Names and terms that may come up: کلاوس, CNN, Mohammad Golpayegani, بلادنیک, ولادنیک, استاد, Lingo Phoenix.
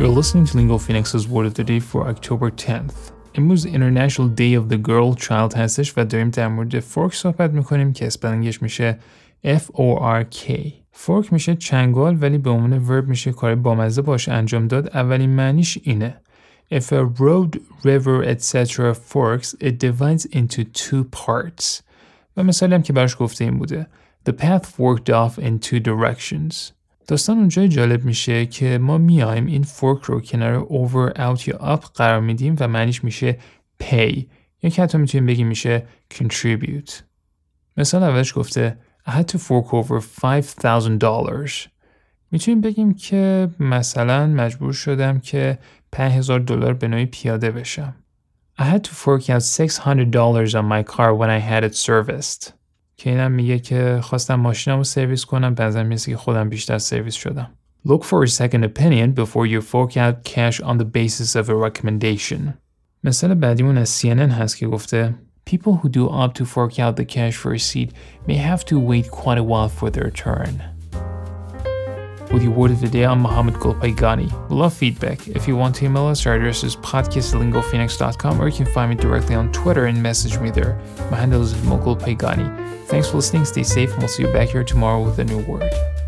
You're listening to Lingo Phoenix's Word of the Day for October 10th. امروز International Day of the Girl Child هستش و داریم در مورد فورک صحبت میکنیم که اسپلینگش میشه F-O-R-K. فورک میشه چنگال، ولی به عنوان ورب میشه کار بامزه باش انجام داد. اولین معنیش اینه: If a road, river, etc. forks, it divides into two parts. و مثالی هم که براش گفته این بوده: The path forked off in two directions. داستان اونجای جالب میشه که ما میایم این فورک رو کنار over, out یا up قرار میدیم و معنیش میشه pay، یا که حتی میتونیم بگیم میشه contribute. مثال اولش گفته I had to fork over $5,000. میتونیم بگیم که مثلا مجبور شدم که $5,000 به نوعی پیاده بشم. I had to fork out $600 on my car when I had it serviced. که اینم میگه که خواستم ماشینمو سرویس کنم، بنظرم میاد که خودم بیشتر سرویس شدم. Look for a second opinion before you fork out cash on the basis of a recommendation. مثال بعدیمون از CNN هست که گفته People who do opt to fork out the cash for a seat may have to wait quite a while for their turn. With your word of the day, I'm Mohammad Golpayegani. We love feedback. If you want to email us, our address is podcast@lingophoenix.com, or you can find me directly on Twitter and message me there. My handle is @golpayegani. Thanks for listening, stay safe, and we'll see you back here tomorrow with a new word.